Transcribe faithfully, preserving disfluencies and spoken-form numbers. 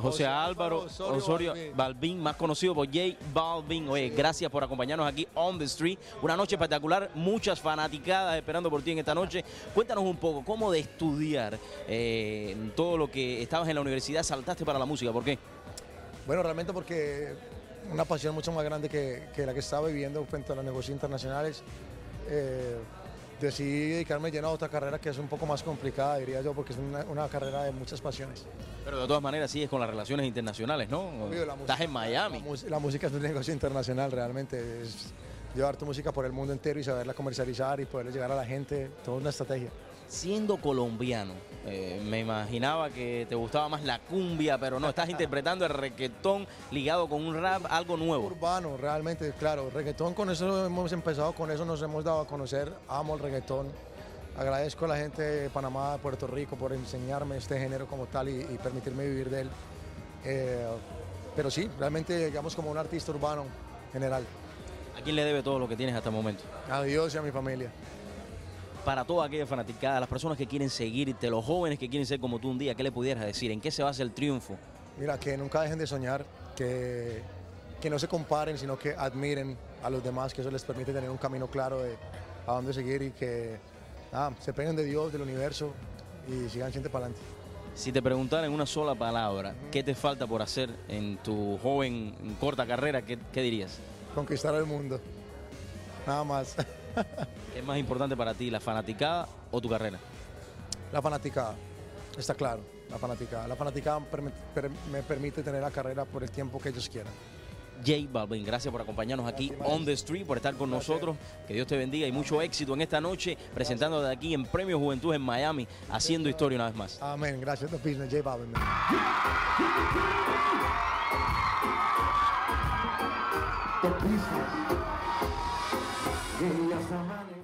José Álvaro Osorio Balvin, más conocido por J Balvin. Oye, gracias por acompañarnos aquí on the street. Una noche espectacular, muchas fanaticadas esperando por ti en esta noche. Cuéntanos un poco, ¿cómo de estudiar eh, todo lo que estabas en la universidad saltaste para la música? ¿Por qué? Bueno, realmente porque una pasión mucho más grande que, que la que estaba viviendo frente a los negocios internacionales. Eh, Decidí dedicarme lleno a otra carrera que es un poco más complicada, diría yo, porque es una, una carrera de muchas pasiones. Pero de todas maneras sí es con las relaciones internacionales, ¿no? Obvio, la música, estás en Miami. La, la música es un negocio internacional realmente, es llevar tu música por el mundo entero y saberla comercializar y poder llegar a la gente, toda una estrategia. Siendo colombiano, eh, me imaginaba que te gustaba más la cumbia, pero no, estás interpretando el reggaetón ligado con un rap, algo nuevo. Urbano, realmente, claro, reggaetón, con eso hemos empezado, con eso nos hemos dado a conocer, amo el reggaetón, agradezco a la gente de Panamá, Puerto Rico por enseñarme este género como tal y, y permitirme vivir de él, eh, pero sí, realmente llegamos como un artista urbano general. ¿A quién le debe todo lo que tienes hasta el momento? A Dios y a mi familia. Para toda aquella fanaticada, las personas que quieren seguirte, los jóvenes que quieren ser como tú un día, ¿qué le pudieras decir? ¿En qué se basa el triunfo? Mira, que nunca dejen de soñar, que, que no se comparen, sino que admiren a los demás, que eso les permite tener un camino claro de a dónde seguir y que ah, se peguen de Dios, del universo y sigan siempre para adelante. Si te preguntaran en una sola palabra, mm. ¿qué te falta por hacer en tu joven, en corta carrera? ¿Qué, qué dirías? Conquistar el mundo, nada más. ¿Es más importante para ti la fanaticada o tu carrera? La fanaticada, está claro, la fanaticada. La fanaticada me permite tener la carrera por el tiempo que ellos quieran. J Balvin, gracias por acompañarnos aquí gracias, on the street, por estar con gracias. nosotros. Que Dios te bendiga y mucho éxito en esta noche, presentándote aquí en Premio Juventud en Miami, haciendo historia una vez más. Amén, gracias, J Balvin. Man.